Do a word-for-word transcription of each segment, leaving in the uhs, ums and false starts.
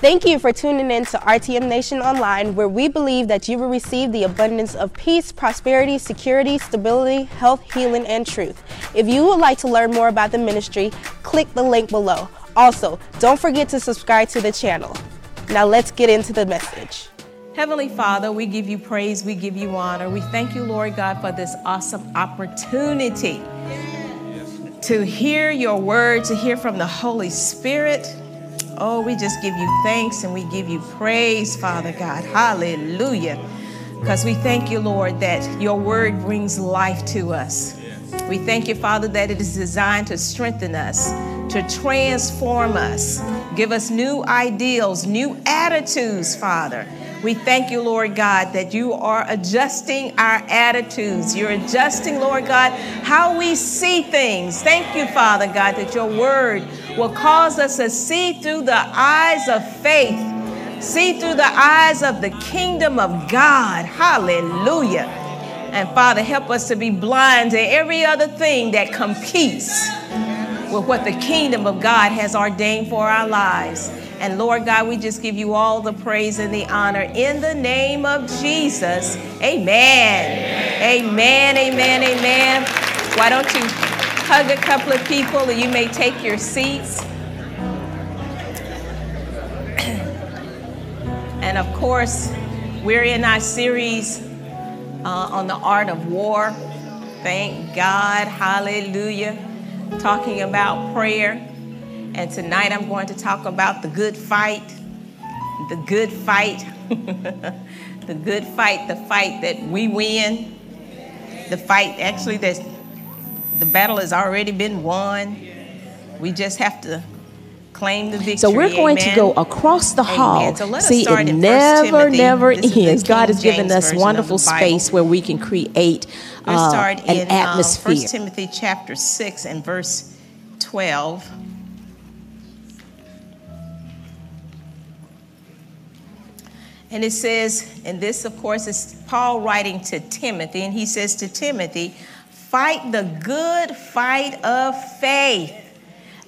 Thank you for tuning in to R T M Nation Online, where we believe that you will receive the abundance of peace, prosperity, security, stability, health, healing, and truth. If you would like to learn more about the ministry, click the link below. Also, don't forget to subscribe to the channel. Now let's get into the message. Heavenly Father, we give you praise, we give you honor. We thank you, Lord God, for this awesome opportunity to hear your word, to hear from the Holy Spirit. Oh, we just give you thanks and we give you praise, Father God. Hallelujah. Because we thank you, Lord, that your word brings life to us. We thank you, Father, that it is designed to strengthen us, to transform us, give us new ideals, new attitudes, Father. We thank you, Lord God, that you are adjusting our attitudes. You're adjusting, Lord God, how we see things. Thank you, Father God, that your word will cause us to see through the eyes of faith, see through the eyes of the kingdom of God. Hallelujah. And Father, help us to be blind to every other thing that competes with what the kingdom of God has ordained for our lives. And Lord God, we just give you all the praise and the honor in the name of Jesus. Amen. Amen. Amen. Amen. Amen. Why don't you hug a couple of people, and you may take your seats. And of course, we're in our series uh, on the art of war. Thank God. Hallelujah. Talking about prayer. And tonight I'm going to talk about the good fight, the good fight, the good fight, the fight that we win, the fight actually that the battle has already been won. We just have to claim the victory. So we're going Amen. to go across the hall. So See, it never, never ends. God has given us wonderful space where we can create uh, start an in, atmosphere. Uh, First Timothy chapter six and verse twelve. And it says, and this, of course, is Paul writing to Timothy, and he says to Timothy, fight the good fight of faith.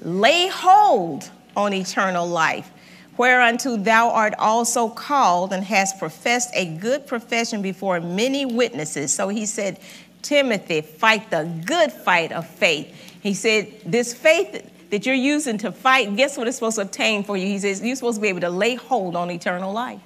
Lay hold on eternal life, whereunto thou art also called and hast professed a good profession before many witnesses. So he said, Timothy, fight the good fight of faith. He said, this faith that you're using to fight, guess what it's supposed to obtain for you? He says, you're supposed to be able to lay hold on eternal life.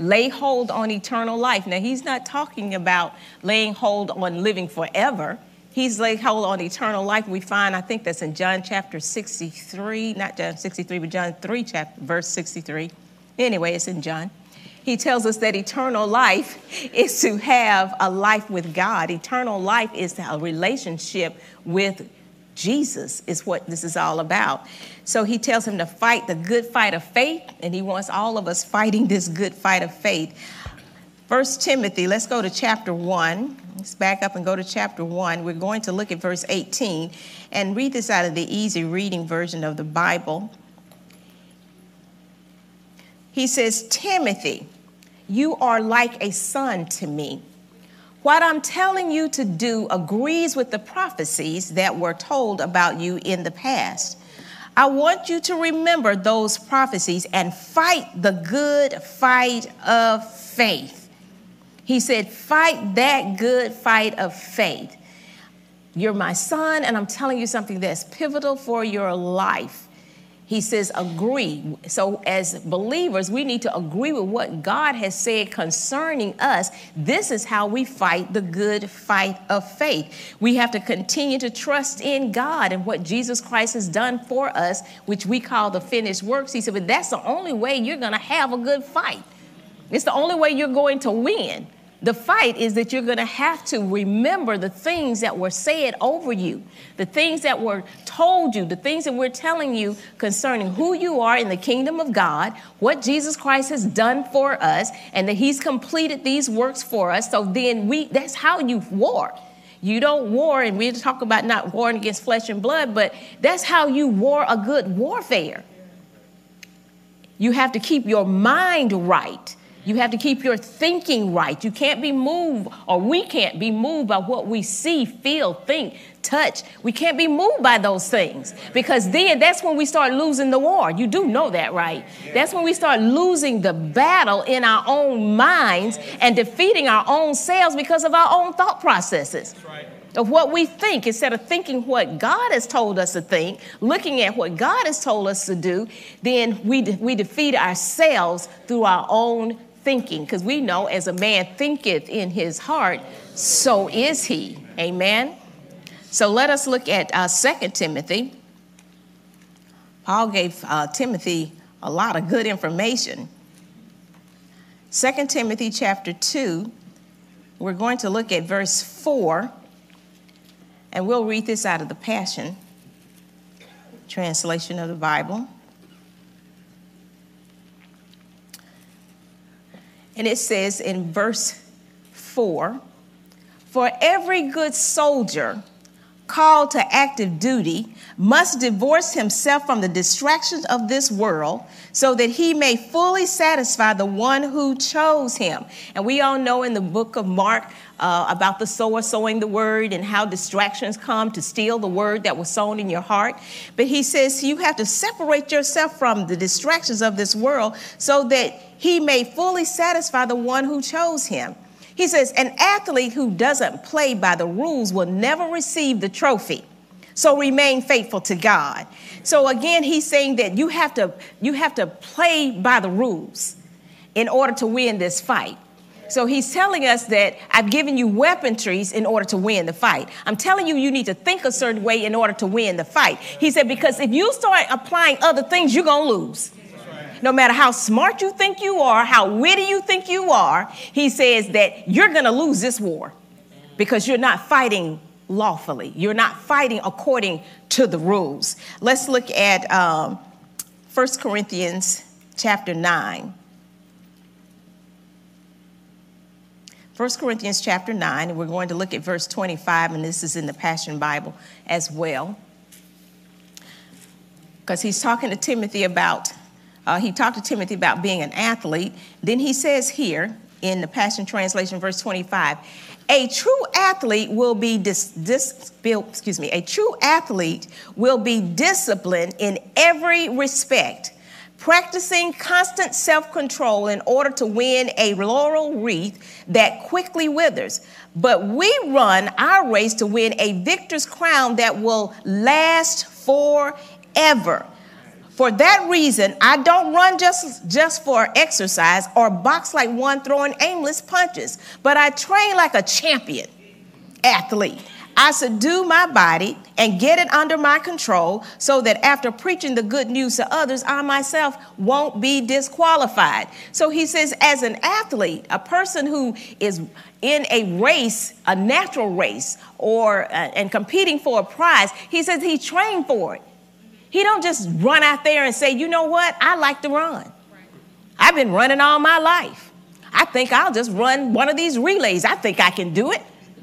Lay hold on eternal life. Now, he's not talking about laying hold on living forever. He's laying hold on eternal life. We find, I think that's in John chapter sixty-three, not John sixty-three, but John three, chapter, verse sixty-three. Anyway, it's in John. He tells us that eternal life is to have a life with God. Eternal life is a relationship with Jesus is what this is all about. So he tells him to fight the good fight of faith, and he wants all of us fighting this good fight of faith. First Timothy, let's go to chapter one. Let's back up and go to chapter one. We're going to look at verse eighteen and read this out of the Easy Reading version of the Bible. He says, Timothy, you are like a son to me. What I'm telling you to do agrees with the prophecies that were told about you in the past. I want you to remember those prophecies and fight the good fight of faith. He said, fight that good fight of faith. You're my son, and I'm telling you something that's pivotal for your life. He says, agree. So as believers, we need to agree with what God has said concerning us. This is how we fight the good fight of faith. We have to continue to trust in God and what Jesus Christ has done for us, which we call the finished works. He said, but that's the only way you're going to have a good fight. It's the only way you're going to win. The fight is that you're going to have to remember the things that were said over you, the things that were told you, the things that we're telling you concerning who you are in the kingdom of God, what Jesus Christ has done for us, and that he's completed these works for us. So then we that's how you war. You don't war, and we talk about not warring against flesh and blood, but that's how you war a good warfare. You have to keep your mind right. You have to keep your thinking right. You can't be moved, or we can't be moved by what we see, feel, think, touch. We can't be moved by those things, because then that's when we start losing the war. You do know that, right? That's when we start losing the battle in our own minds and defeating our own selves because of our own thought processes. That's right. Of what we think, instead of thinking what God has told us to think, looking at what God has told us to do, then we, de- we defeat ourselves through our own thinking. Because we know, as a man thinketh in his heart, so is he. Amen? So let us look at uh, Second Timothy. Paul gave uh, Timothy a lot of good information. Second Timothy chapter two, we're going to look at verse four. And we'll read this out of the Passion translation of the Bible. And it says in verse four, "For every good soldier called to active duty must divorce himself from the distractions of this world, so that he may fully satisfy the one who chose him." And we all know in the book of Mark uh, about the sower sowing the word and how distractions come to steal the word that was sown in your heart. But he says you have to separate yourself from the distractions of this world so that he may fully satisfy the one who chose him. He says, "An athlete who doesn't play by the rules will never receive the trophy. So remain faithful to God." So again, he's saying that you have to, you have to play by the rules in order to win this fight. So he's telling us that I've given you weaponries in order to win the fight. I'm telling you, you need to think a certain way in order to win the fight. He said, because if you start applying other things, you're going to lose. No matter how smart you think you are, how witty you think you are, he says that you're going to lose this war because you're not fighting lawfully. You're not fighting according to the rules. Let's look at um, First Corinthians chapter nine. First Corinthians chapter nine, and we're going to look at verse twenty-five, and this is in the Passion Bible as well. Because he's talking to Timothy about... Uh, he talked to Timothy about being an athlete. Then he says here in the Passion Translation, verse twenty-five, a true athlete will be dis, dis excuse me, a true athlete will be disciplined in every respect, practicing constant self-control in order to win a laurel wreath that quickly withers. But we run our race to win a victor's crown that will last forever. For that reason, I don't run just, just for exercise or box like one throwing aimless punches, but I train like a champion athlete. I subdue my body and get it under my control so that after preaching the good news to others, I myself won't be disqualified. So he says, as an athlete, a person who is in a race, a natural race, or uh, and competing for a prize, he says he trained for it. He don't just run out there and say, you know what? I like to run. I've been running all my life. I think I'll just run one of these relays. I think I can do it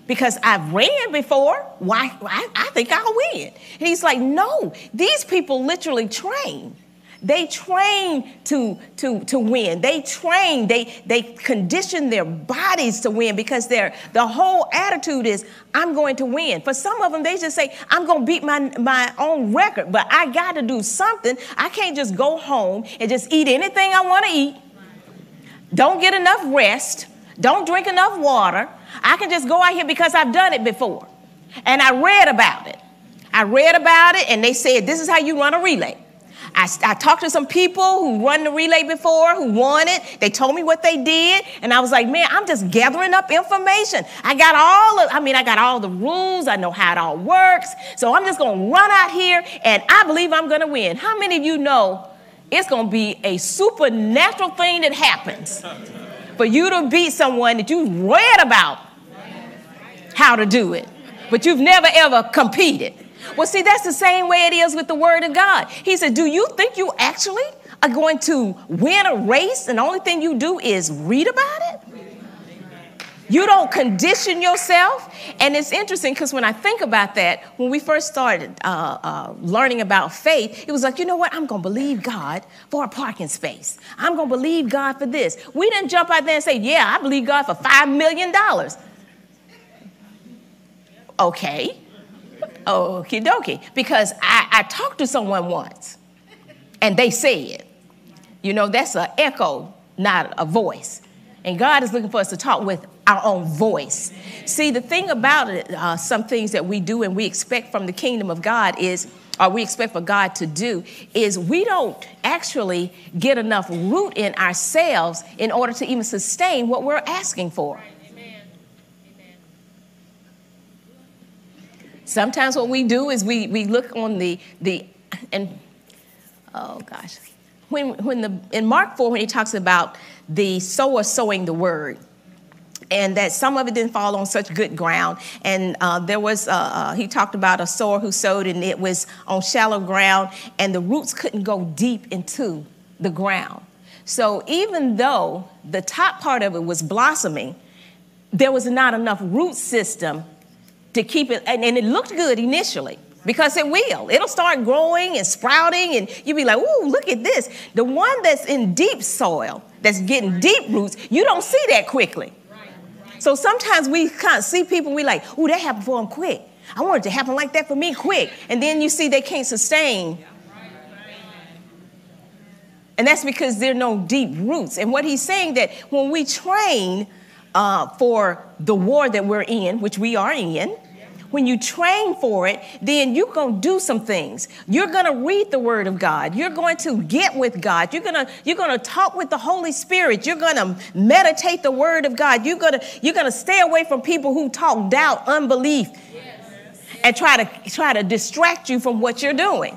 because I've ran before. Why? I, I think I'll win. And he's like, no, these people literally train. They train to, to, to win. They train. They, they condition their bodies to win because their the whole attitude is, I'm going to win. For some of them, they just say, I'm going to beat my, my own record, but I got to do something. I can't just go home and just eat anything I want to eat. Don't get enough rest. Don't drink enough water. I can just go out here because I've done it before. And I read about it. I read about it, and they said, this is how you run a relay. I, I talked to some people who run the relay before, who won it. They told me what they did. And I was like, man, I'm just gathering up information. I got all of, I mean, I got all the rules. I know how it all works. So I'm just going to run out here, and I believe I'm going to win. How many of you know it's going to be a supernatural thing that happens for you to beat someone that you read about how to do it, but you've never, ever competed? Well, see, that's the same way it is with the word of God. He said, do you think you actually are going to win a race and the only thing you do is read about it? You don't condition yourself. And it's interesting because when I think about that, when we first started uh, uh, learning about faith, it was like, you know what? I'm going to believe God for a parking space. I'm going to believe God for this. We didn't jump out there and say, yeah, I believe God for five million dollars. Okay. Okie dokie. Because I, I talked to someone once and they said, you know, that's an echo, not a voice. And God is looking for us to talk with our own voice. See, the thing about it, uh, some things that we do and we expect from the kingdom of God is, or we expect for God to do, is we don't actually get enough root in ourselves in order to even sustain what we're asking for. Sometimes what we do is we, we look on the, the and oh gosh, when when the in Mark four, when he talks about the sower sowing the word, and that some of it didn't fall on such good ground. And uh, there was, uh, uh, he talked about a sower who sowed and it was on shallow ground and the roots couldn't go deep into the ground. So even though the top part of it was blossoming, there was not enough root system to keep it, and, and it looked good initially, because it will. It'll start growing and sprouting, and you'll be like, ooh, look at this. The one that's in deep soil, that's getting deep roots, you don't see that quickly. So sometimes we can't see people, we like, ooh, that happened for them quick. I want it to happen like that for me quick. And then you see they can't sustain. And that's because there are no deep roots. And what he's saying that when we train Uh, for the war that we're in, which we are in, when you train for it, then you're going to do some things. You're going to read the word of God. You're going to get with God. You're going to you're going to talk with the Holy Spirit. You're going to meditate the word of God. You're going to you're going to stay away from people who talk doubt, unbelief, yes, and try to try to distract you from what you're doing.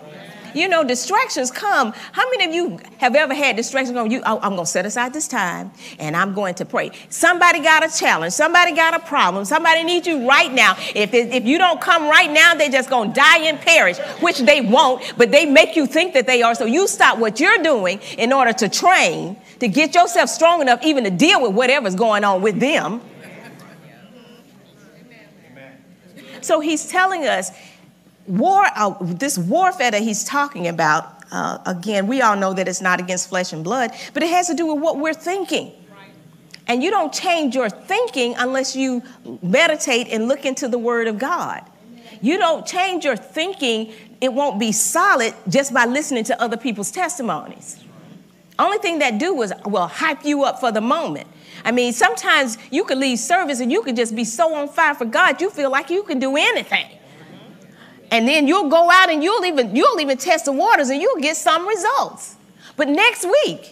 You know, distractions come. How many of you have ever had distractions on you? Oh, I'm going to set aside this time and I'm going to pray. Somebody got a challenge. Somebody got a problem. Somebody needs you right now. If, it, if you don't come right now, they're just going to die and perish, which they won't, but they make you think that they are. So you stop what you're doing in order to train, to get yourself strong enough even to deal with whatever's going on with them. So he's telling us, War, uh, this warfare that he's talking about, uh, again, we all know that it's not against flesh and blood, but it has to do with what we're thinking. Right. And you don't change your thinking unless you meditate and look into the word of God. Amen. You don't change your thinking. It won't be solid just by listening to other people's testimonies. Right. Only thing that do is, well, hype you up for the moment. I mean, sometimes you could leave service and you could just be so on fire for God, you feel like you can do anything. And then you'll go out and you'll even you'll even test the waters and you'll get some results. But next week,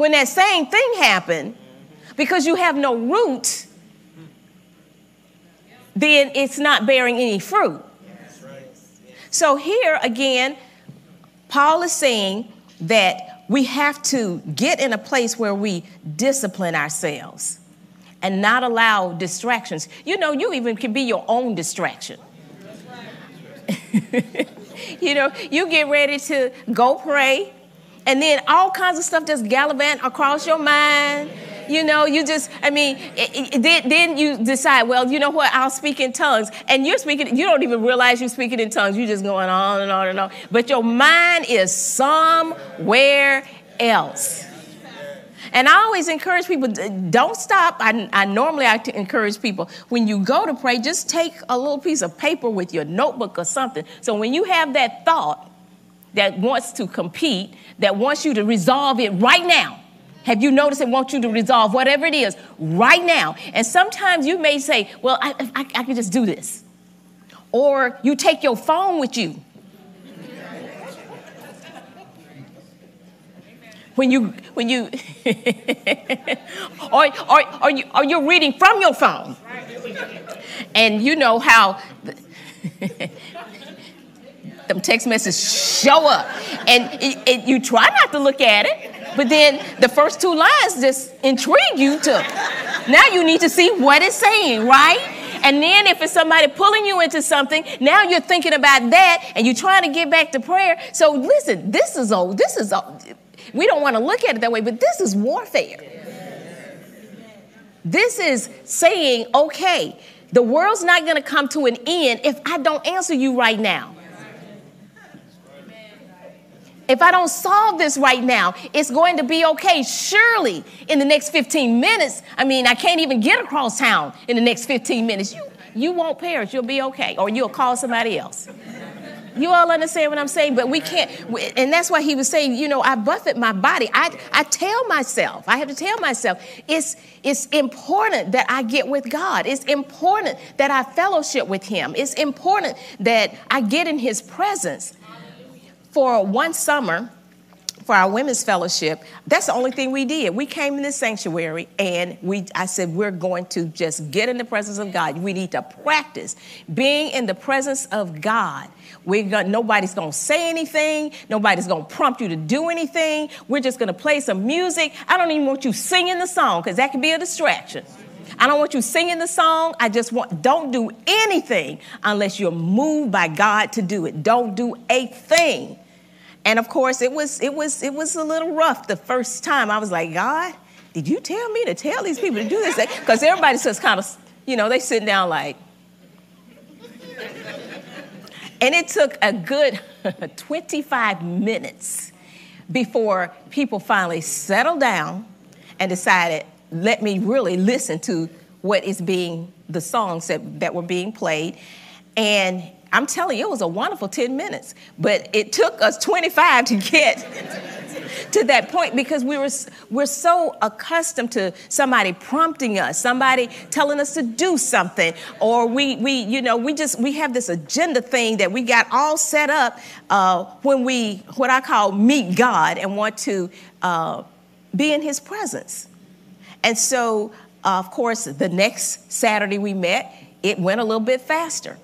when that same thing happened, because you have no root, then it's not bearing any fruit. So here again, Paul is saying that we have to get in a place where we discipline ourselves and not allow distractions. You know, you even can be your own distraction. You know, you get ready to go pray, and then all kinds of stuff just gallivanting across your mind. You know, you just, I mean, it, it, then you decide, well, you know what, I'll speak in tongues. And you're speaking, you don't even realize you're speaking in tongues. You're just going on and on and on. But your mind is somewhere else. And I always encourage people, don't stop. I, I normally I encourage people, when you go to pray, just take a little piece of paper with your notebook or something. So when you have that thought that wants to compete, that wants you to resolve it right now, have you noticed it wants you to resolve whatever it is right now? And sometimes you may say, well, I, I, I can just do this. Or you take your phone with you. When you, when you, or, or, or, you, or you're reading from your phone. And you know how the, them text messages show up. And it, it, you try not to look at it, but then the first two lines just intrigue you to, now you need to see what it's saying, right? And then if it's somebody pulling you into something, now you're thinking about that and you're trying to get back to prayer. So listen, this is old, this is old. We don't want to look at it that way, but this is warfare. This is saying, okay, the world's not going to come to an end if I don't answer you right now. If I don't solve this right now, it's going to be okay. Surely in the next fifteen minutes, I mean, I can't even get across town in the next fifteen minutes. You you won't perish. You'll be okay. Or you'll call somebody else. You all understand what I'm saying? But we can't. And that's why he was saying, you know, I buffet my body. I, I tell myself, I have to tell myself, it's, it's important that I get with God. It's important that I fellowship with him. It's important that I get in his presence. For one summer, for our women's fellowship, that's the only thing we did. We came in this sanctuary and we, I said, we're going to just get in the presence of God. We need to practice being in the presence of God. We're gonna, nobody's going to say anything. Nobody's going to prompt you to do anything. We're just going to play some music. I don't even want you singing the song because that could be a distraction. I don't want you singing the song. I just want, don't do anything unless you're moved by God to do it. Don't do a thing. And of course, it was it was it was a little rough the first time. I was like, God, did you tell me to tell these people to do this? Because everybody's just kind of, you know, they sitting down like. And it took a good twenty-five minutes before people finally settled down and decided, let me really listen to what is being the songs that, that were being played. And I'm telling you, it was a wonderful ten minutes, but it took us twenty-five to get to that point because we were we're so accustomed to somebody prompting us, somebody telling us to do something, or we we you know we just we have this agenda thing that we got all set up uh, when we what I call meet God and want to uh, be in His presence. And so, uh, of course, the next Saturday we met, it went a little bit faster.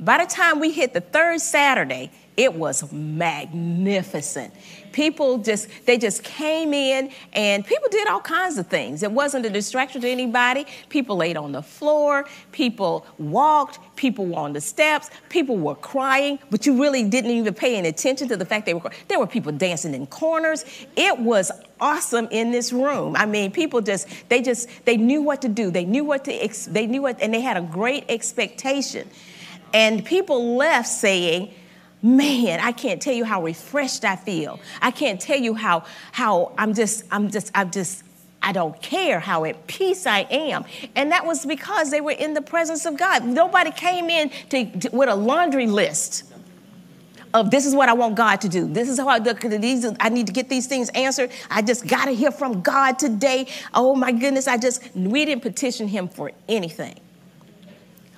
By the time we hit the third Saturday, it was magnificent. People just, they just came in and people did all kinds of things. It wasn't a distraction to anybody. People laid on the floor. People walked. People were on the steps. People were crying, but you really didn't even pay any attention to the fact they were crying. There were people dancing in corners. It was awesome in this room. I mean, people just, they just, they knew what to do. They knew what to, ex- they knew what, and they had a great expectation. And people left saying, man, I can't tell you how refreshed I feel. I can't tell you how how I'm just, I'm just, I'm just, I don't care how at peace I am. And that was because they were in the presence of God. Nobody came in to, to, with a laundry list of this is what I want God to do. This is how I, these, I need to get these things answered. I just got to hear from God today. Oh my goodness, I just, we didn't petition him for anything.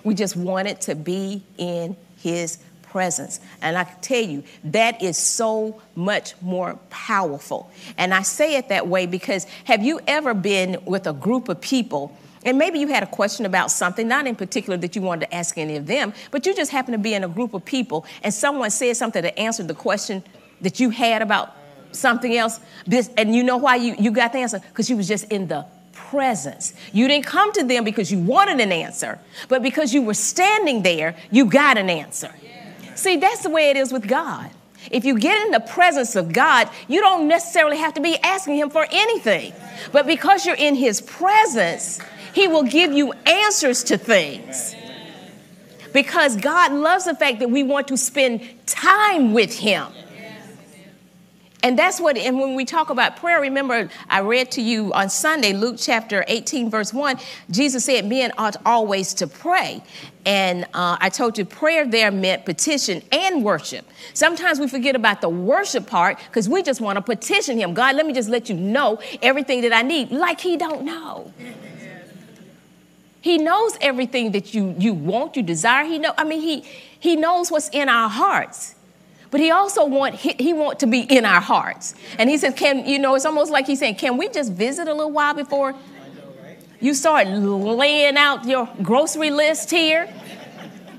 We just wanted to be in his presence. And I can tell you, that is so much more powerful. And I say it that way because have you ever been with a group of people and maybe you had a question about something, not in particular that you wanted to ask any of them, but you just happened to be in a group of people and someone said something that answered the question that you had about something else. And you know why you, you got the answer? Because you was just in the presence. You didn't come to them because you wanted an answer, but because you were standing there, you got an answer. Yeah. See, that's the way it is with God. If you get in the presence of God, you don't necessarily have to be asking him for anything, but because you're in his presence, he will give you answers to things. Because God loves the fact that we want to spend time with him. And that's what, and when we talk about prayer, remember, I read to you on Sunday, Luke chapter eighteen, verse one, Jesus said, men ought always to pray. And uh, I told you prayer there meant petition and worship. Sometimes we forget about the worship part because we just want to petition him. God, let me just let you know everything that I need, like he don't know. He knows everything that you, you want, you desire. He know, I mean, he, he knows what's in our hearts. But he also want he, he want to be in our hearts. And he says, can, you know, it's almost like he's saying, can we just visit a little while before you start laying out your grocery list here?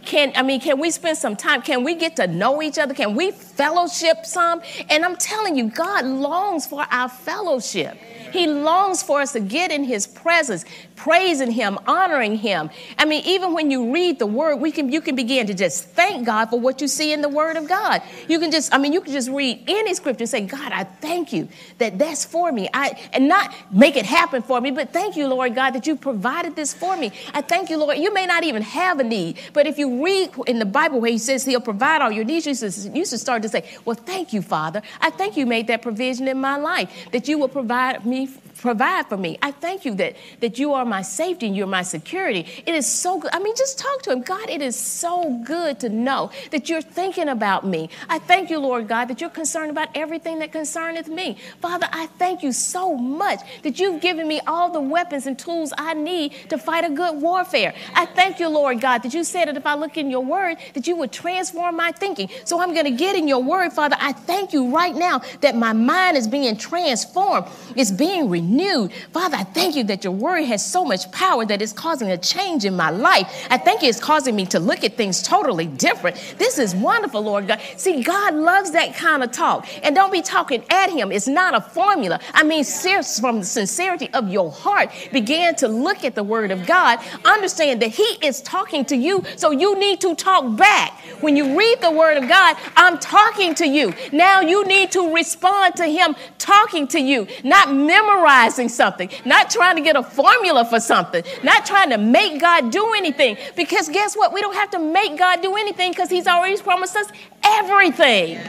Can, I mean, can we spend some time? Can we get to know each other? Can we fellowship some? And I'm telling you, God longs for our fellowship. He longs for us to get in his presence, praising him, honoring him. I mean, even when you read the word, we can you can begin to just thank God for what you see in the word of God. You can just, I mean, you can just read any scripture and say, God, I thank you that that's for me. I and not make it happen for me, but thank you, Lord God, that you provided this for me. I thank you, Lord. You may not even have a need, but if you read in the Bible where he says he'll provide all your needs, you should, you should start to say, well, thank you, Father. I thank you made that provision in my life, that you will provide me provide for me. I thank you that, that you are my safety and you're my security. It is so good. I mean, just talk to him. God, it is so good to know that you're thinking about me. I thank you, Lord God, that you're concerned about everything that concerneth me. Father, I thank you so much that you've given me all the weapons and tools I need to fight a good warfare. I thank you, Lord God, that you said that if I look in your word, that you would transform my thinking. So I'm going to get in your word, Father. I thank you right now that my mind is being transformed. It's being renewed. New. Father, I thank you that your word has so much power that it's causing a change in my life. I thank you it's causing me to look at things totally different. This is wonderful, Lord God. See, God loves that kind of talk. And don't be talking at him. It's not a formula. I mean, from the sincerity of your heart, begin to look at the word of God. Understand that he is talking to you, so you need to talk back. When you read the word of God, I'm talking to you. Now you need to respond to him talking to you, not memorize something, not trying to get a formula for something, not trying to make God do anything, because guess what? We don't have to make God do anything because he's already promised us everything.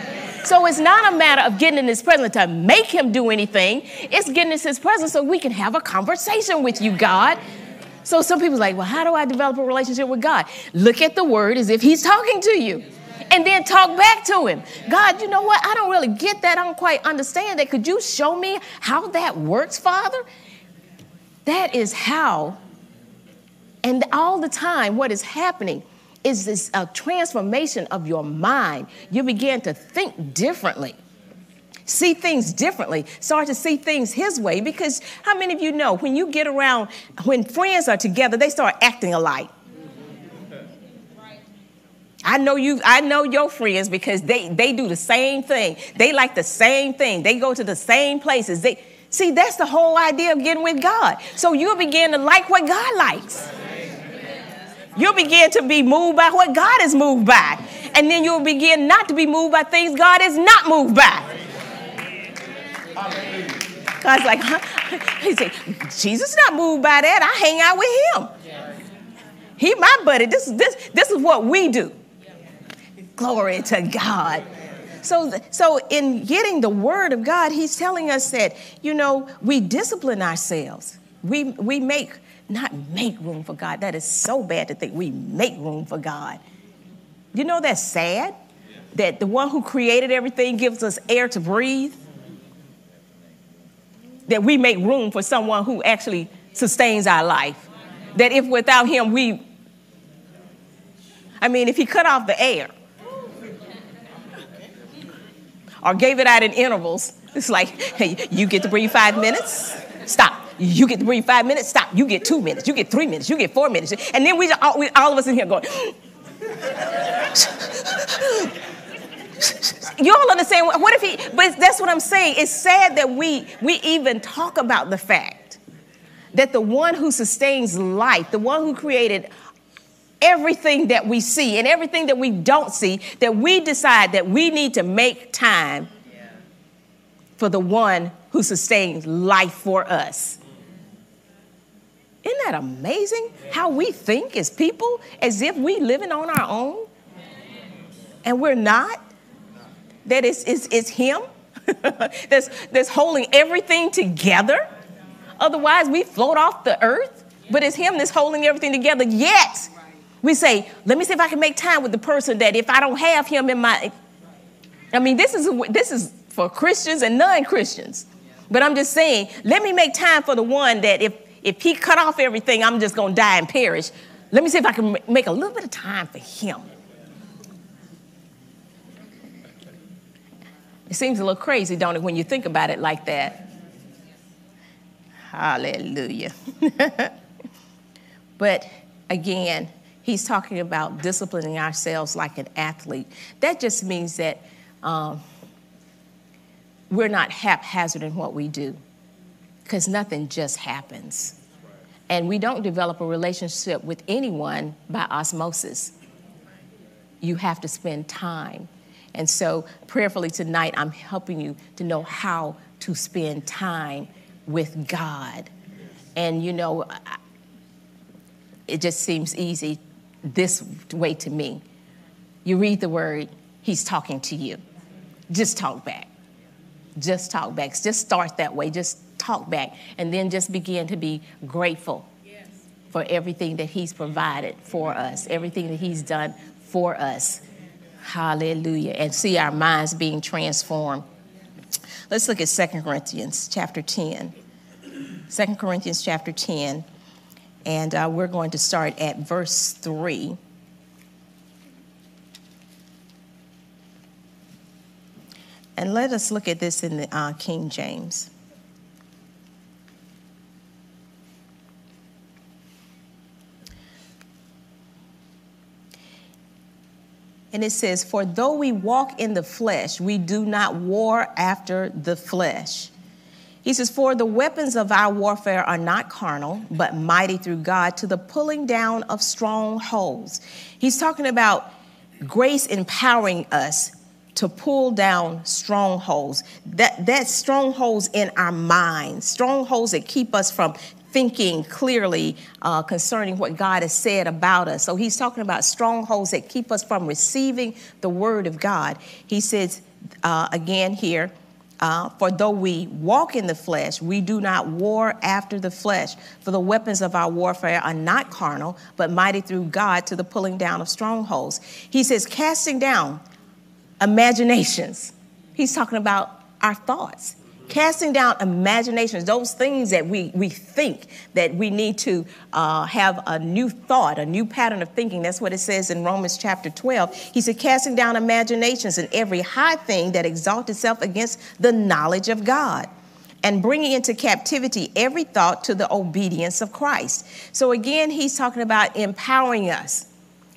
So it's not a matter of getting in his presence to make him do anything. It's getting in his presence so we can have a conversation with you, God. So some people are like, well, how do I develop a relationship with God? Look at the word as if he's talking to you. And then talk back to him. God, you know what? I don't really get that. I don't quite understand that. Could you show me how that works, Father? That is how. And all the time, what is happening is this uh, transformation of your mind. You begin to think differently. See things differently. Start to see things his way. Because how many of you know when you get around, when friends are together, they start acting alike. I know you. I know your friends because they, they do the same thing. They like the same thing. They go to the same places. They see, that's the whole idea of getting with God. So you'll begin to like what God likes. You'll begin to be moved by what God is moved by. And then you'll begin not to be moved by things God is not moved by. God's like, huh? He said, Jesus is not moved by that. I hang out with him. He my buddy. This, this, this is what we do. Glory to God. So, so in getting the word of God, he's telling us that, you know, we discipline ourselves. We, we make, not make room for God. That is so bad to think we make room for God. You know, that's sad that the one who created everything gives us air to breathe. That we make room for someone who actually sustains our life. That if without him, we, I mean, if he cut off the air, or gave it out in intervals. It's like, hey, you get to breathe five minutes, stop. You get to breathe five minutes, stop. You get two minutes, you get three minutes, you get four minutes. And then we just, all, we, all of us in here going, you all understand, what if he, but that's what I'm saying. It's sad that we we even talk about the fact that the one who sustains life, the one who created everything that we see and everything that we don't see, that we decide that we need to make time yeah. for the one who sustains life for us. Isn't that amazing? How we think as people, as if we living on our own and we're not, that it's, it's, it's him that's, that's holding everything together. Otherwise we float off the earth, but it's him that's holding everything together yet. We say, let me see if I can make time with the person that if I don't have him in my, I mean, this is this is for Christians and non-Christians. But I'm just saying, let me make time for the one that if, if he cut off everything, I'm just going to die and perish. Let me see if I can make a little bit of time for him. It seems a little crazy, don't it, when you think about it like that? Hallelujah. But again, he's talking about disciplining ourselves like an athlete. That just means that um, we're not haphazard in what we do. because nothing just happens. And we don't develop a relationship with anyone by osmosis. You have to spend time. And so prayerfully tonight, I'm helping you to know how to spend time with God. And, you know, it just seems easy this way to me. You read the word, he's talking to you. Just talk back. Just talk back. Just start that way. Just talk back. And then just begin to be grateful yes. for everything that he's provided for us, everything that he's done for us. Hallelujah. And see our minds being transformed. Let's look at Second Corinthians chapter ten. Second Corinthians chapter ten. And uh, we're going to start at verse three. And let us look at this in the uh, King James. And it says, "For though we walk in the flesh, we do not war after the flesh." He says, "For the weapons of our warfare are not carnal, but mighty through God to the pulling down of strongholds." He's talking about grace empowering us to pull down strongholds. That, that's strongholds in our minds, strongholds that keep us from thinking clearly uh, concerning what God has said about us. So he's talking about strongholds that keep us from receiving the word of God. He says uh, again here, uh, "For though we walk in the flesh, we do not war after the flesh. For the weapons of our warfare are not carnal, but mighty through God to the pulling down of strongholds." He says, "Casting down imaginations." He's talking about our thoughts. Casting down imaginations, those things that we, we think that we need to uh, have a new thought, a new pattern of thinking. That's what it says in Romans chapter twelve. He said, "Casting down imaginations and every high thing that exalts itself against the knowledge of God, and bringing into captivity every thought to the obedience of Christ." So again, he's talking about empowering us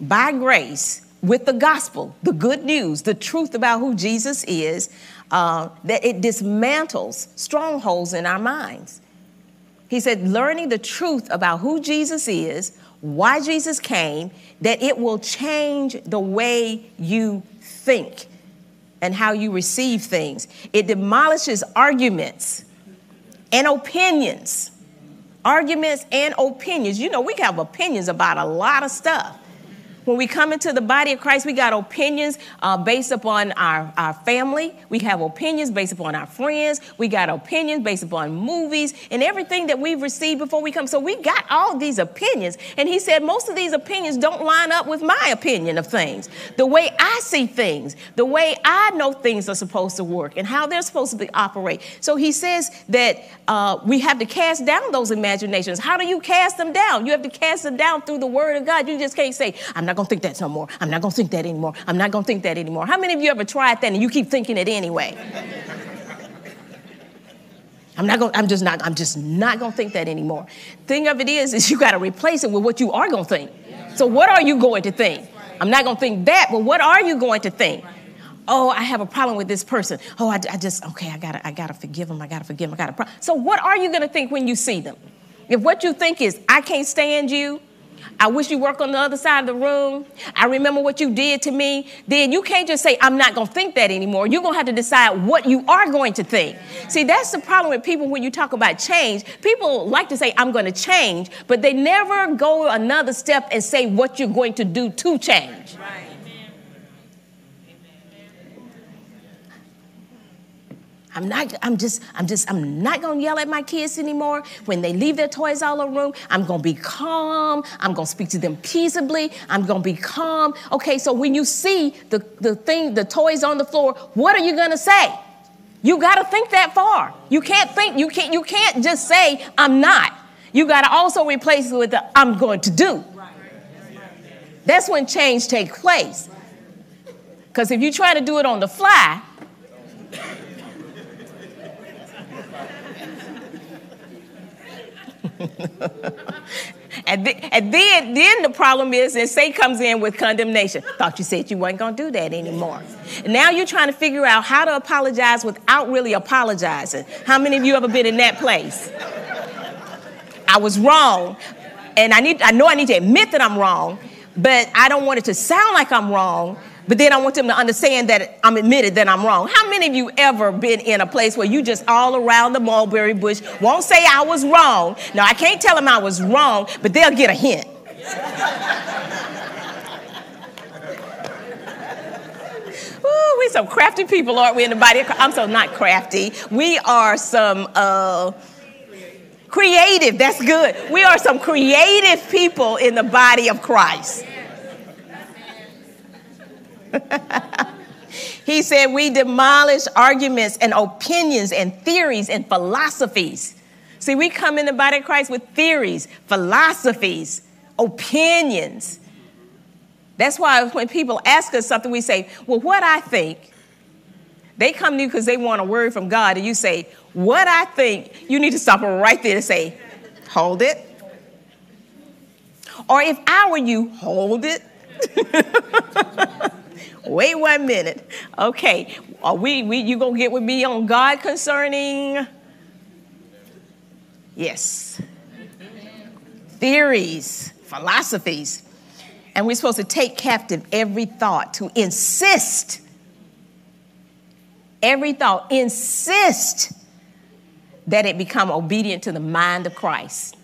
by grace with the gospel, the good news, the truth about who Jesus is, uh, that it dismantles strongholds in our minds. He said, learning the truth about who Jesus is, why Jesus came, that it will change the way you think and how you receive things. It demolishes arguments and opinions, arguments and opinions. You know, we have opinions about a lot of stuff. When we come into the body of Christ, we got opinions uh, based upon our, our family. We have opinions based upon our friends. We got opinions based upon movies and everything that we've received before we come. So we got all these opinions. And he said, most of these opinions don't line up with my opinion of things. The way I see things, the way I know things are supposed to work and how they're supposed to be, operate. So he says that uh, we have to cast down those imaginations. How do you cast them down? You have to cast them down through the word of God. You just can't say, I'm not gonna think that no more. I'm not gonna think that anymore. I'm not gonna think that anymore. How many of you ever tried that and you keep thinking it anyway? I'm not gonna, I'm just not, I'm just not gonna think that anymore. Thing of it is, is you gotta replace it with what you are gonna think. So what are you going to think? I'm not gonna think that, but what are you going to think? Oh, I have a problem with this person. Oh, I, I just, okay, I gotta, I gotta forgive him. I gotta forgive him. I gotta pro-. So what are you gonna think when you see them? If what you think is, I can't stand you, I wish you work on the other side of the room, I remember what you did to me, then you can't just say, I'm not going to think that anymore. You're going to have to decide what you are going to think. See, that's the problem with people when you talk about change. People like to say, I'm going to change, but they never go another step and say what you're going to do to change. Right. I'm not, I'm just, I'm just, I'm not going to yell at my kids anymore. When they leave their toys all over the room, I'm going to be calm. I'm going to speak to them peaceably. I'm going to be calm. Okay, so when you see the, the thing, the toys on the floor, what are you going to say? You got to think that far. You can't think, you can't, you can't just say, I'm not. You got to also replace it with the, I'm going to do. That's when change takes place. Because if you try to do it on the fly, And, th- and then, then the problem is, and Satan comes in with condemnation. Thought you said you weren't going to do that anymore. And now you're trying to figure out how to apologize without really apologizing. How many of you ever been in that place? I was wrong, and I need I know I need to admit that I'm wrong, but I don't want it to sound like I'm wrong, but then I want them to understand that I'm admitted that I'm wrong. How many of you ever been in a place where you just all around the mulberry bush, won't say I was wrong? Now, I can't tell them I was wrong, but they'll get a hint. Ooh, we're some crafty people, aren't we, in the body of Christ? I'm so not crafty. We are some... Uh, Creative, that's good. We are some creative people in the body of Christ. He said, we demolish arguments and opinions and theories and philosophies. See, we come in the body of Christ with theories, philosophies, opinions. That's why when people ask us something, we say, well, what I think. They come to you because they want a word from God, and you say, what I think. You need to stop them right there and say, hold it. Or if I were you, hold it. Wait one minute. Okay, are we, we, you going to get with me on God concerning? Yes. Theories, philosophies. And we're supposed to take captive every thought to insist Every thought, insist that it become obedient to the mind of Christ.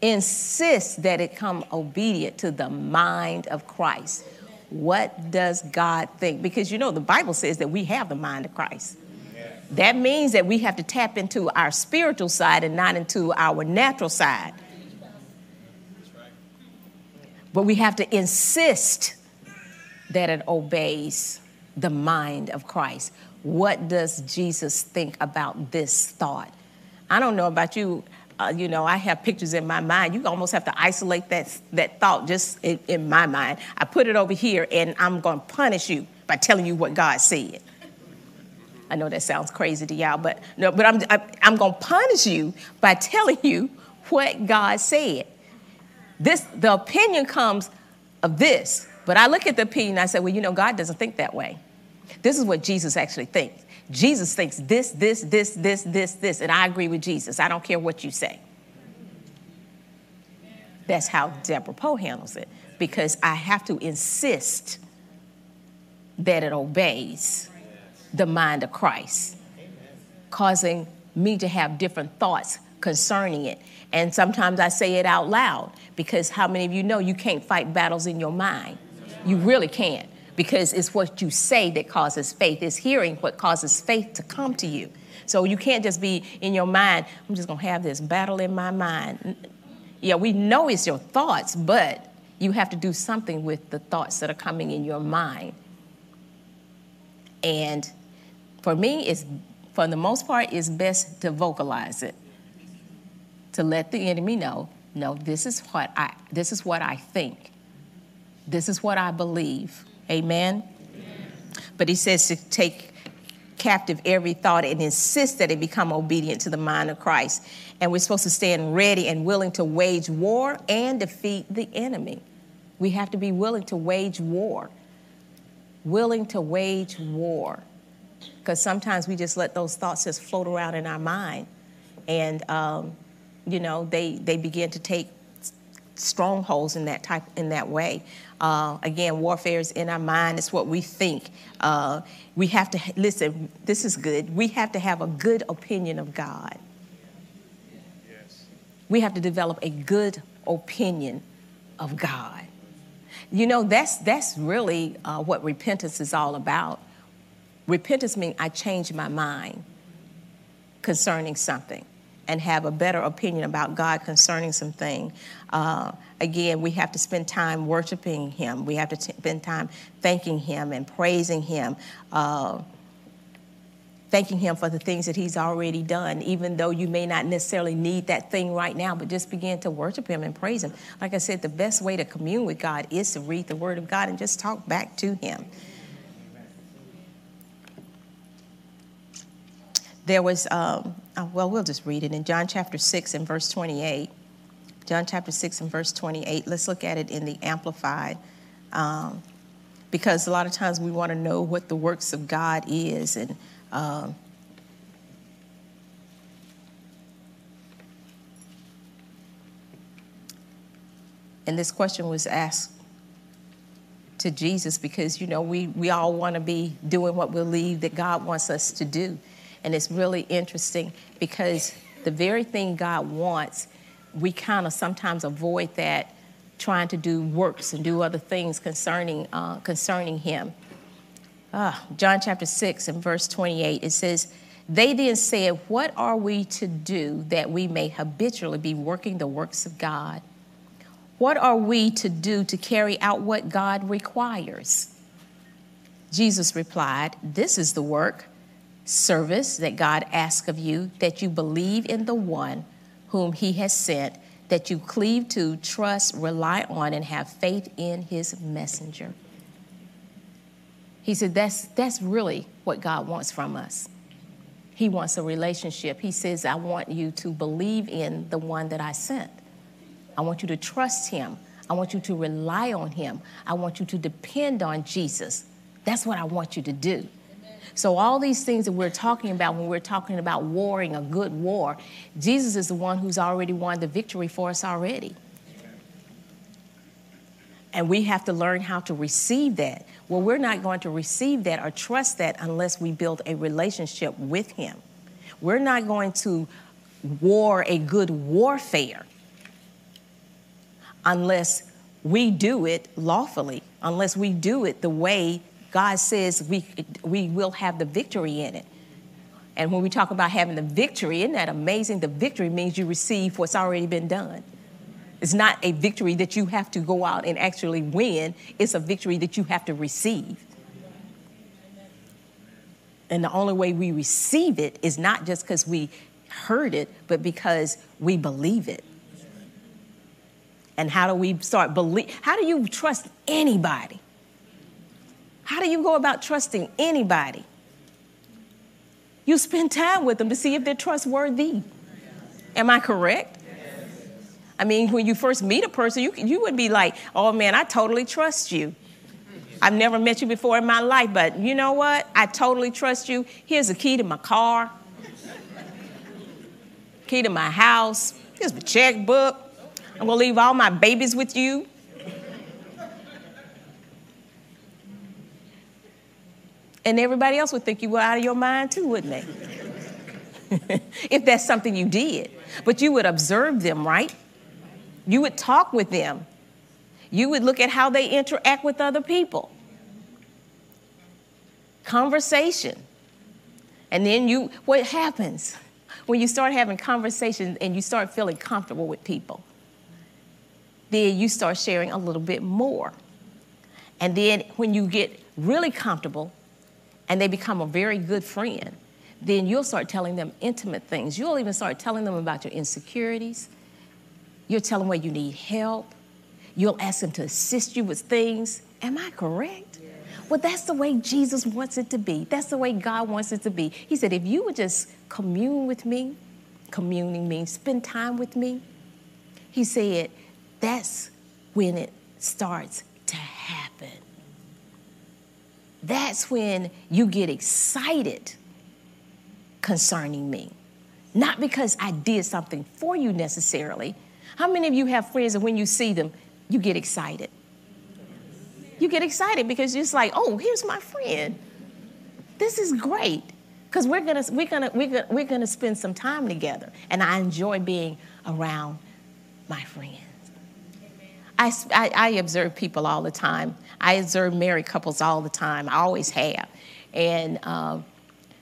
Insist that it come obedient to the mind of Christ. What does God think? Because, you know, the Bible says that we have the mind of Christ. Yeah. That means that we have to tap into our spiritual side and not into our natural side. That's right. But we have to insist that it obeys the mind of Christ. What does Jesus think about this thought? I don't know about you. Uh, you know, I have pictures in my mind. You almost have to isolate that, that thought just in, in my mind. I put it over here, and I'm going to punish you by telling you what God said. I know that sounds crazy to y'all, but no, but I'm I, I'm going to punish you by telling you what God said. This the opinion comes of this, but I look at the opinion and I say, well, you know, God doesn't think that way. This is what Jesus actually thinks. Jesus thinks this, this, this, this, this, this, and I agree with Jesus. I don't care what you say. That's how Deborah Poe handles it, because I have to insist that it obeys the mind of Christ, causing me to have different thoughts concerning it. And sometimes I say it out loud, because how many of you know you can't fight battles in your mind? You really can't. Because it's what you say that causes faith. It's hearing what causes faith to come to you. So you can't just be in your mind, I'm just going to have this battle in my mind. Yeah, we know it's your thoughts, but you have to do something with the thoughts that are coming in your mind. And for me, it's, for the most part, it's best to vocalize it. To let the enemy know, no, this is what I, this is what I think. This is what I believe. Amen? Amen. But he says to take captive every thought and insist that it become obedient to the mind of Christ. And we're supposed to stand ready and willing to wage war and defeat the enemy. We have to be willing to wage war. Willing to wage war. Because sometimes we just let those thoughts just float around in our mind. And, um, you know, they, they begin to take strongholds in that type, in that way. Uh, again, warfare is in our mind. It's what we think. Uh, we have to, listen, this is good. We have to have a good opinion of God. Yes. We have to develop a good opinion of God. You know, that's, that's really uh, what repentance is all about. Repentance means I change my mind concerning something and have a better opinion about God concerning something. Uh, again, we have to spend time worshiping him. We have to t- spend time thanking him and praising him, uh, thanking him for the things that he's already done, even though you may not necessarily need that thing right now, but just begin to worship him and praise him. Like I said, the best way to commune with God is to read the word of God and just talk back to him. There was, um, well, we'll just read it in John chapter six and verse twenty-eight. John chapter six and verse twenty-eight. Let's look at it in the Amplified, um, because a lot of times we want to know what the works of God is. And um, and this question was asked to Jesus because, you know, we, we all want to be doing what we believe that God wants us to do. And it's really interesting because the very thing God wants, we kind of sometimes avoid that, trying to do works and do other things concerning, uh, concerning him. Uh, John chapter six and verse twenty-eight, it says, "They then said, what are we to do that we may habitually be working the works of God? What are we to do to carry out what God requires?" Jesus replied, "This is the work, service that God asks of you, that you believe in the one whom he has sent, that you cleave to, trust, rely on, and have faith in his messenger." He said that's, that's really what God wants from us. He wants a relationship. He says, "I want you to believe in the one that I sent. I want you to trust him. I want you to rely on him. I want you to depend on Jesus. That's what I want you to do." Amen. So all these things that we're talking about when we're talking about warring a good war, Jesus is the one who's already won the victory for us already. Amen. And we have to learn how to receive that. Well, we're not going to receive that or trust that unless we build a relationship with him. We're not going to war a good warfare unless we do it lawfully, unless we do it the way God says we, we will have the victory in it. And when we talk about having the victory, isn't that amazing? The victory means you receive what's already been done. It's not a victory that you have to go out and actually win. It's a victory that you have to receive. And the only way we receive it is not just because we heard it, but because we believe it. And how do we start believe? How do you trust anybody? How do you go about trusting anybody? You spend time with them to see if they're trustworthy. Am I correct? Yes. I mean, when you first meet a person, you, you would be like, "Oh man, I totally trust you. I've never met you before in my life, but you know what? I totally trust you. Here's the key to my car, key to my house, here's my checkbook. I'm going to leave all my babies with you." And everybody else would think you were out of your mind too, wouldn't they? If that's something you did. But you would observe them, right? You would talk with them. You would look at how they interact with other people. Conversation. And then you, what happens when you start having conversations and you start feeling comfortable with people? Then you start sharing a little bit more. And then when you get really comfortable and they become a very good friend, then you'll start telling them intimate things. You'll even start telling them about your insecurities. You'll tell them where you need help. You'll ask them to assist you with things. Am I correct? Yes. Well, that's the way Jesus wants it to be. That's the way God wants it to be. He said, if you would just commune with me, communing means spend time with me. He said, that's when it starts to happen. That's when you get excited concerning me. Not because I did something for you necessarily. How many of you have friends and when you see them, you get excited? You get excited because it's like, oh, here's my friend. This is great. Because we're gonna we're gonna we're gonna we're gonna spend some time together. And I enjoy being around my friends. I, I observe people all the time. I observe married couples all the time. I always have. And uh,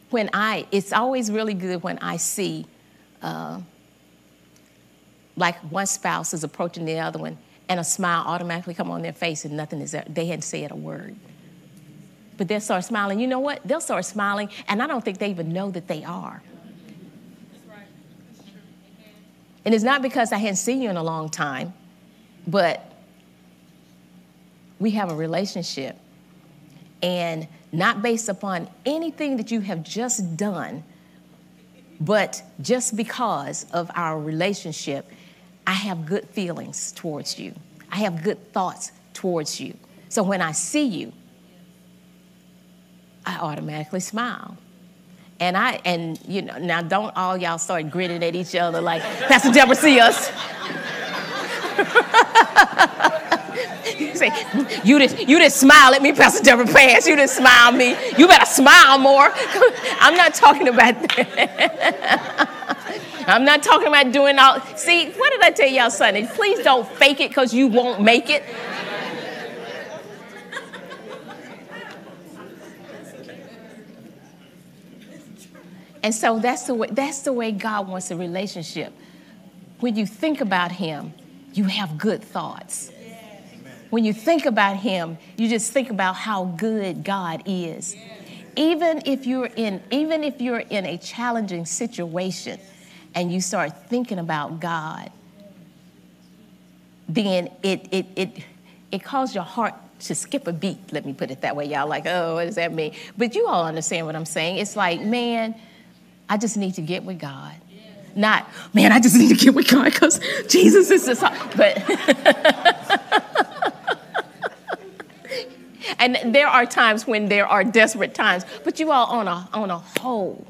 when I, it's always really good when I see uh, like one spouse is approaching the other one and a smile automatically come on their face and nothing is there. They hadn't said a word. But they'll start smiling. You know what? They'll start smiling and I don't think they even know that they are. That's right. That's true. And it's not because I hadn't seen you in a long time. But we have a relationship, and not based upon anything that you have just done, but just because of our relationship, I have good feelings towards you. I have good thoughts towards you. So when I see you, I automatically smile. And I, and you know, now don't all y'all start grinning at each other like, Pastor Deborah, see us. Say, you didn't, you didn't smile at me, Pastor Deborah Pass. You didn't smile at me. You better smile more. I'm not talking about that. I'm not talking about doing all. See, what did I tell y'all Sunday? Please don't fake it because you won't make it. And so that's the way, that's the way God wants a relationship. When you think about him, you have good thoughts. When you think about him, you just think about how good God is. Even if you're in, even if you're in a challenging situation and you start thinking about God, then it it it it calls your heart to skip a beat. Let me put it that way, y'all. Like, oh, what does that mean? But you all understand what I'm saying. It's like, man, I just need to get with God. Not, man, I just need to get with God because Jesus is this. But and there are times when there are desperate times. But you all, on a on a whole,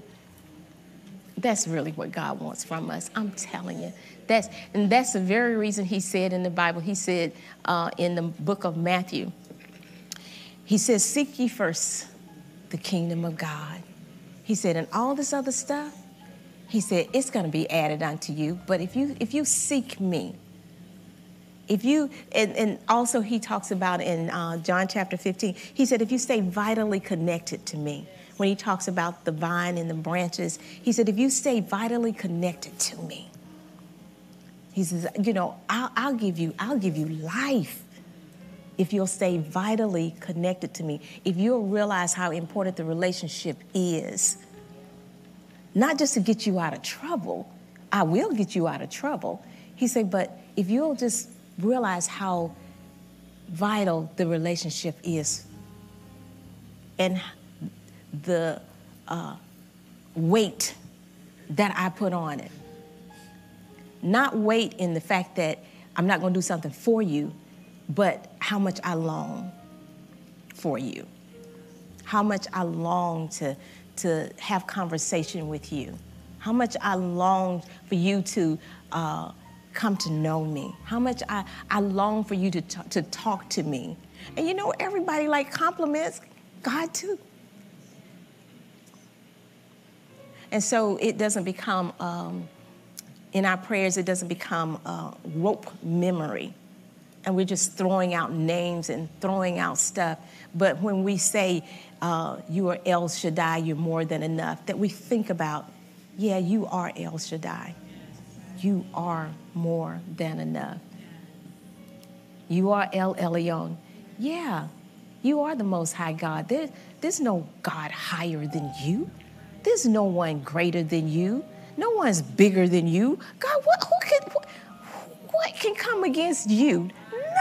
that's really what God wants from us. I'm telling you, that's and that's the very reason He said in the Bible. He said uh, in the book of Matthew. He says, "Seek ye first the kingdom of God." He said, and all this other stuff, he said, it's going to be added unto you. But if you if you seek me, if you, and, and also he talks about in uh, John chapter fifteen, he said, if you stay vitally connected to me, when he talks about the vine and the branches, he said, if you stay vitally connected to me, he says, you know, I'll, I'll give you, I'll give you life. If you'll stay vitally connected to me, if you'll realize how important the relationship is, not just to get you out of trouble, I will get you out of trouble. He said, but if you'll just realize how vital the relationship is and the uh, weight that I put on it, not weight in the fact that I'm not going to do something for you, but how much I long for you, how much I long to, to have conversation with you, how much I long for you to uh, come to know me, how much I, I long for you to, t- to talk to me. And you know, everybody like compliments God too. And so it doesn't become, um, in our prayers, it doesn't become uh, rote memory. And we're just throwing out names and throwing out stuff. But when we say, uh, you are El Shaddai, you're more than enough, that we think about, yeah, you are El Shaddai. You are more than enough. You are El Elyon. Yeah, you are the Most High God. There, there's no God higher than you. There's no one greater than you. No one's bigger than you. God, what, who could, what, what can come against you?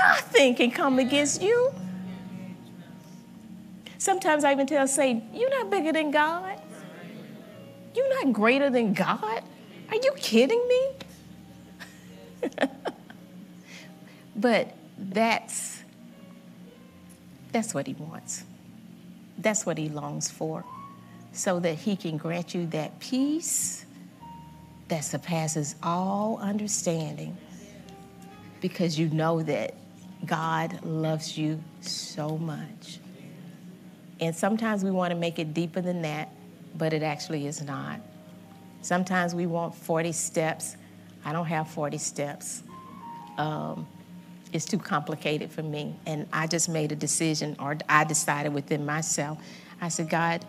Nothing can come against you. Sometimes I even tell Satan, you're not bigger than God. You're not greater than God. Are you kidding me? But that's, that's what he wants. That's what he longs for, so that he can grant you that peace that surpasses all understanding, because you know that God loves you so much. And sometimes we want to make it deeper than that, but it actually is not. Sometimes we want forty steps. I don't have forty steps. Um, it's too complicated for me. And I just made a decision, or I decided within myself. I said, God,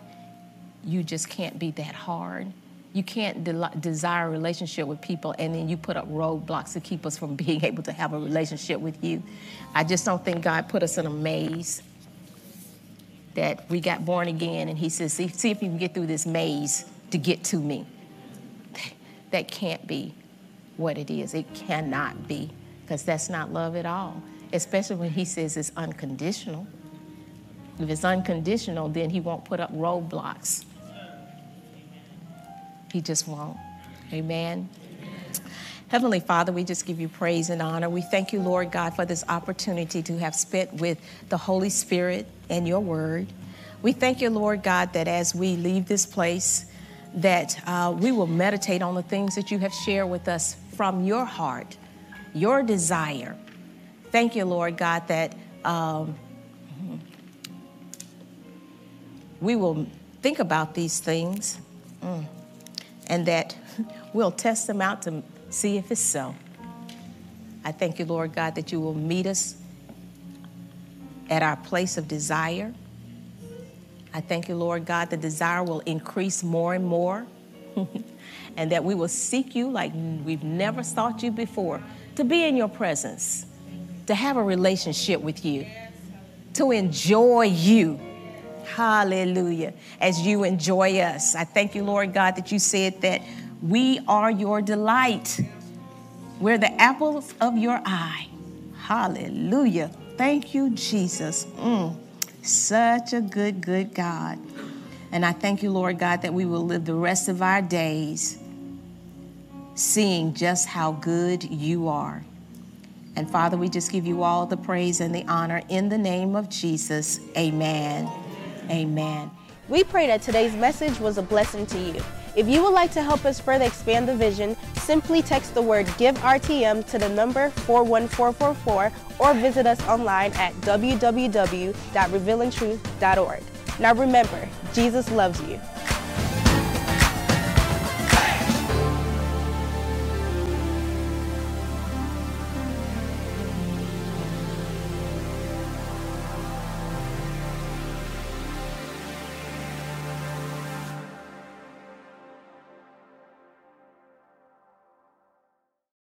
you just can't be that hard. You can't de- desire a relationship with people and then you put up roadblocks to keep us from being able to have a relationship with you. I just don't think God put us in a maze that we got born again and he says, see, see if you can get through this maze to get to me. That can't be what it is. It cannot be, because that's not love at all, especially when he says it's unconditional. If it's unconditional, then he won't put up roadblocks. He just won't. Amen. Amen. Heavenly Father, we just give you praise and honor. We thank you, Lord God, for this opportunity to have spent with the Holy Spirit and your word. We thank you, Lord God, that as we leave this place, that uh, we will meditate on the things that you have shared with us from your heart, your desire. Thank you, Lord God, that um, we will think about these things mm, and that we'll test them out to see if it's so. I thank you, Lord God, that you will meet us at our place of desire. I thank you, Lord God, the desire will increase more and more and that we will seek you like we've never sought you before, to be in your presence, to have a relationship with you, to enjoy you. Hallelujah. As you enjoy us. I thank you, Lord God, that you said that we are your delight. We're the apples of your eye. Hallelujah. Thank you, Jesus. Mm, such a good, good God. And I thank you, Lord God, that we will live the rest of our days seeing just how good you are. And Father, we just give you all the praise and the honor in the name of Jesus. Amen. Amen. We pray that today's message was a blessing to you. If you would like to help us further expand the vision, simply text the word Give R T M to the number four one four four four or visit us online at w w w dot revealing truth dot org. Now remember, Jesus loves you.